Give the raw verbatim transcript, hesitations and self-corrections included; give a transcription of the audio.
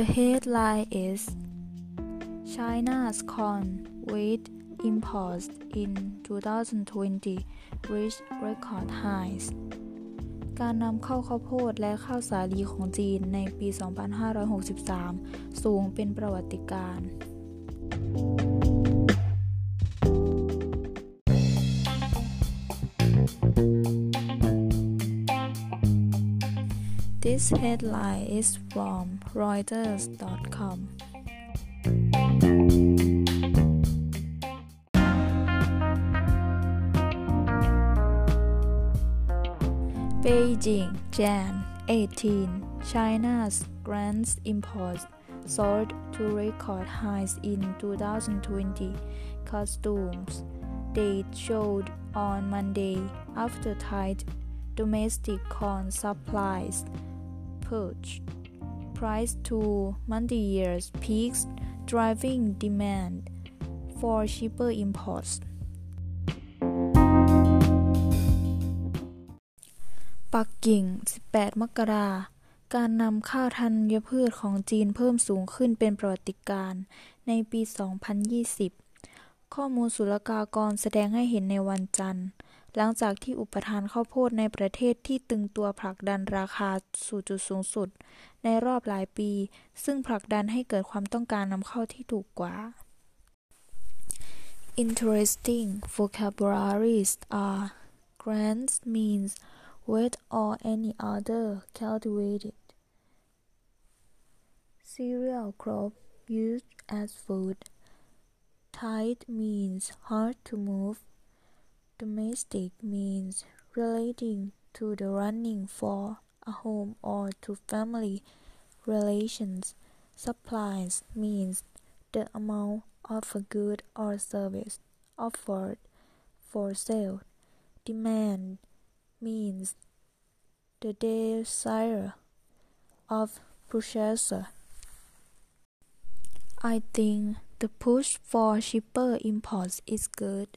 The headline is China's corn wheat imports in twenty twenty reached record highs. การนำเข้าข้าวโพดและข้าวสาลีของจีนในปี สองพันห้าร้อยหกสิบสาม สูงเป็นประวัติการณ์This headline is from Reuters dot com. Beijing, January eighteenth, China's grains imports soared to record highs in twenty twenty. Customs data showed on Monday after tight domestic corn supplies.Pushed price to multi-year peaks, driving demand for cheaper imports. ปักกิ่ง สิบแปด มกราคม การนำข้าวธัญพืชของจีนเพิ่มสูงขึ้นเป็นประวัติการณ์ในปี สองพันยี่สิบ ข้อมูลศุลกากรแสดงให้เห็นในวันจันทร์หลังจากที่อุปทานข้าวโพดในประเทศที่ตึงตัวผลักดันราคาสู่จุดสูงสุดในรอบหลายปีซึ่งผลักดันให้เกิดความต้องการนำเข้าที่ถูกกว่า Interesting vocabularies are grains means wheat or any other cultivated cereal crop used as food. Tight means hard to move.Domestic means relating to the running for a home or to family relations. Supplies means the amount of a good or service offered for sale. Demand means the desire of purchaser. I think the push for cheaper imports is good.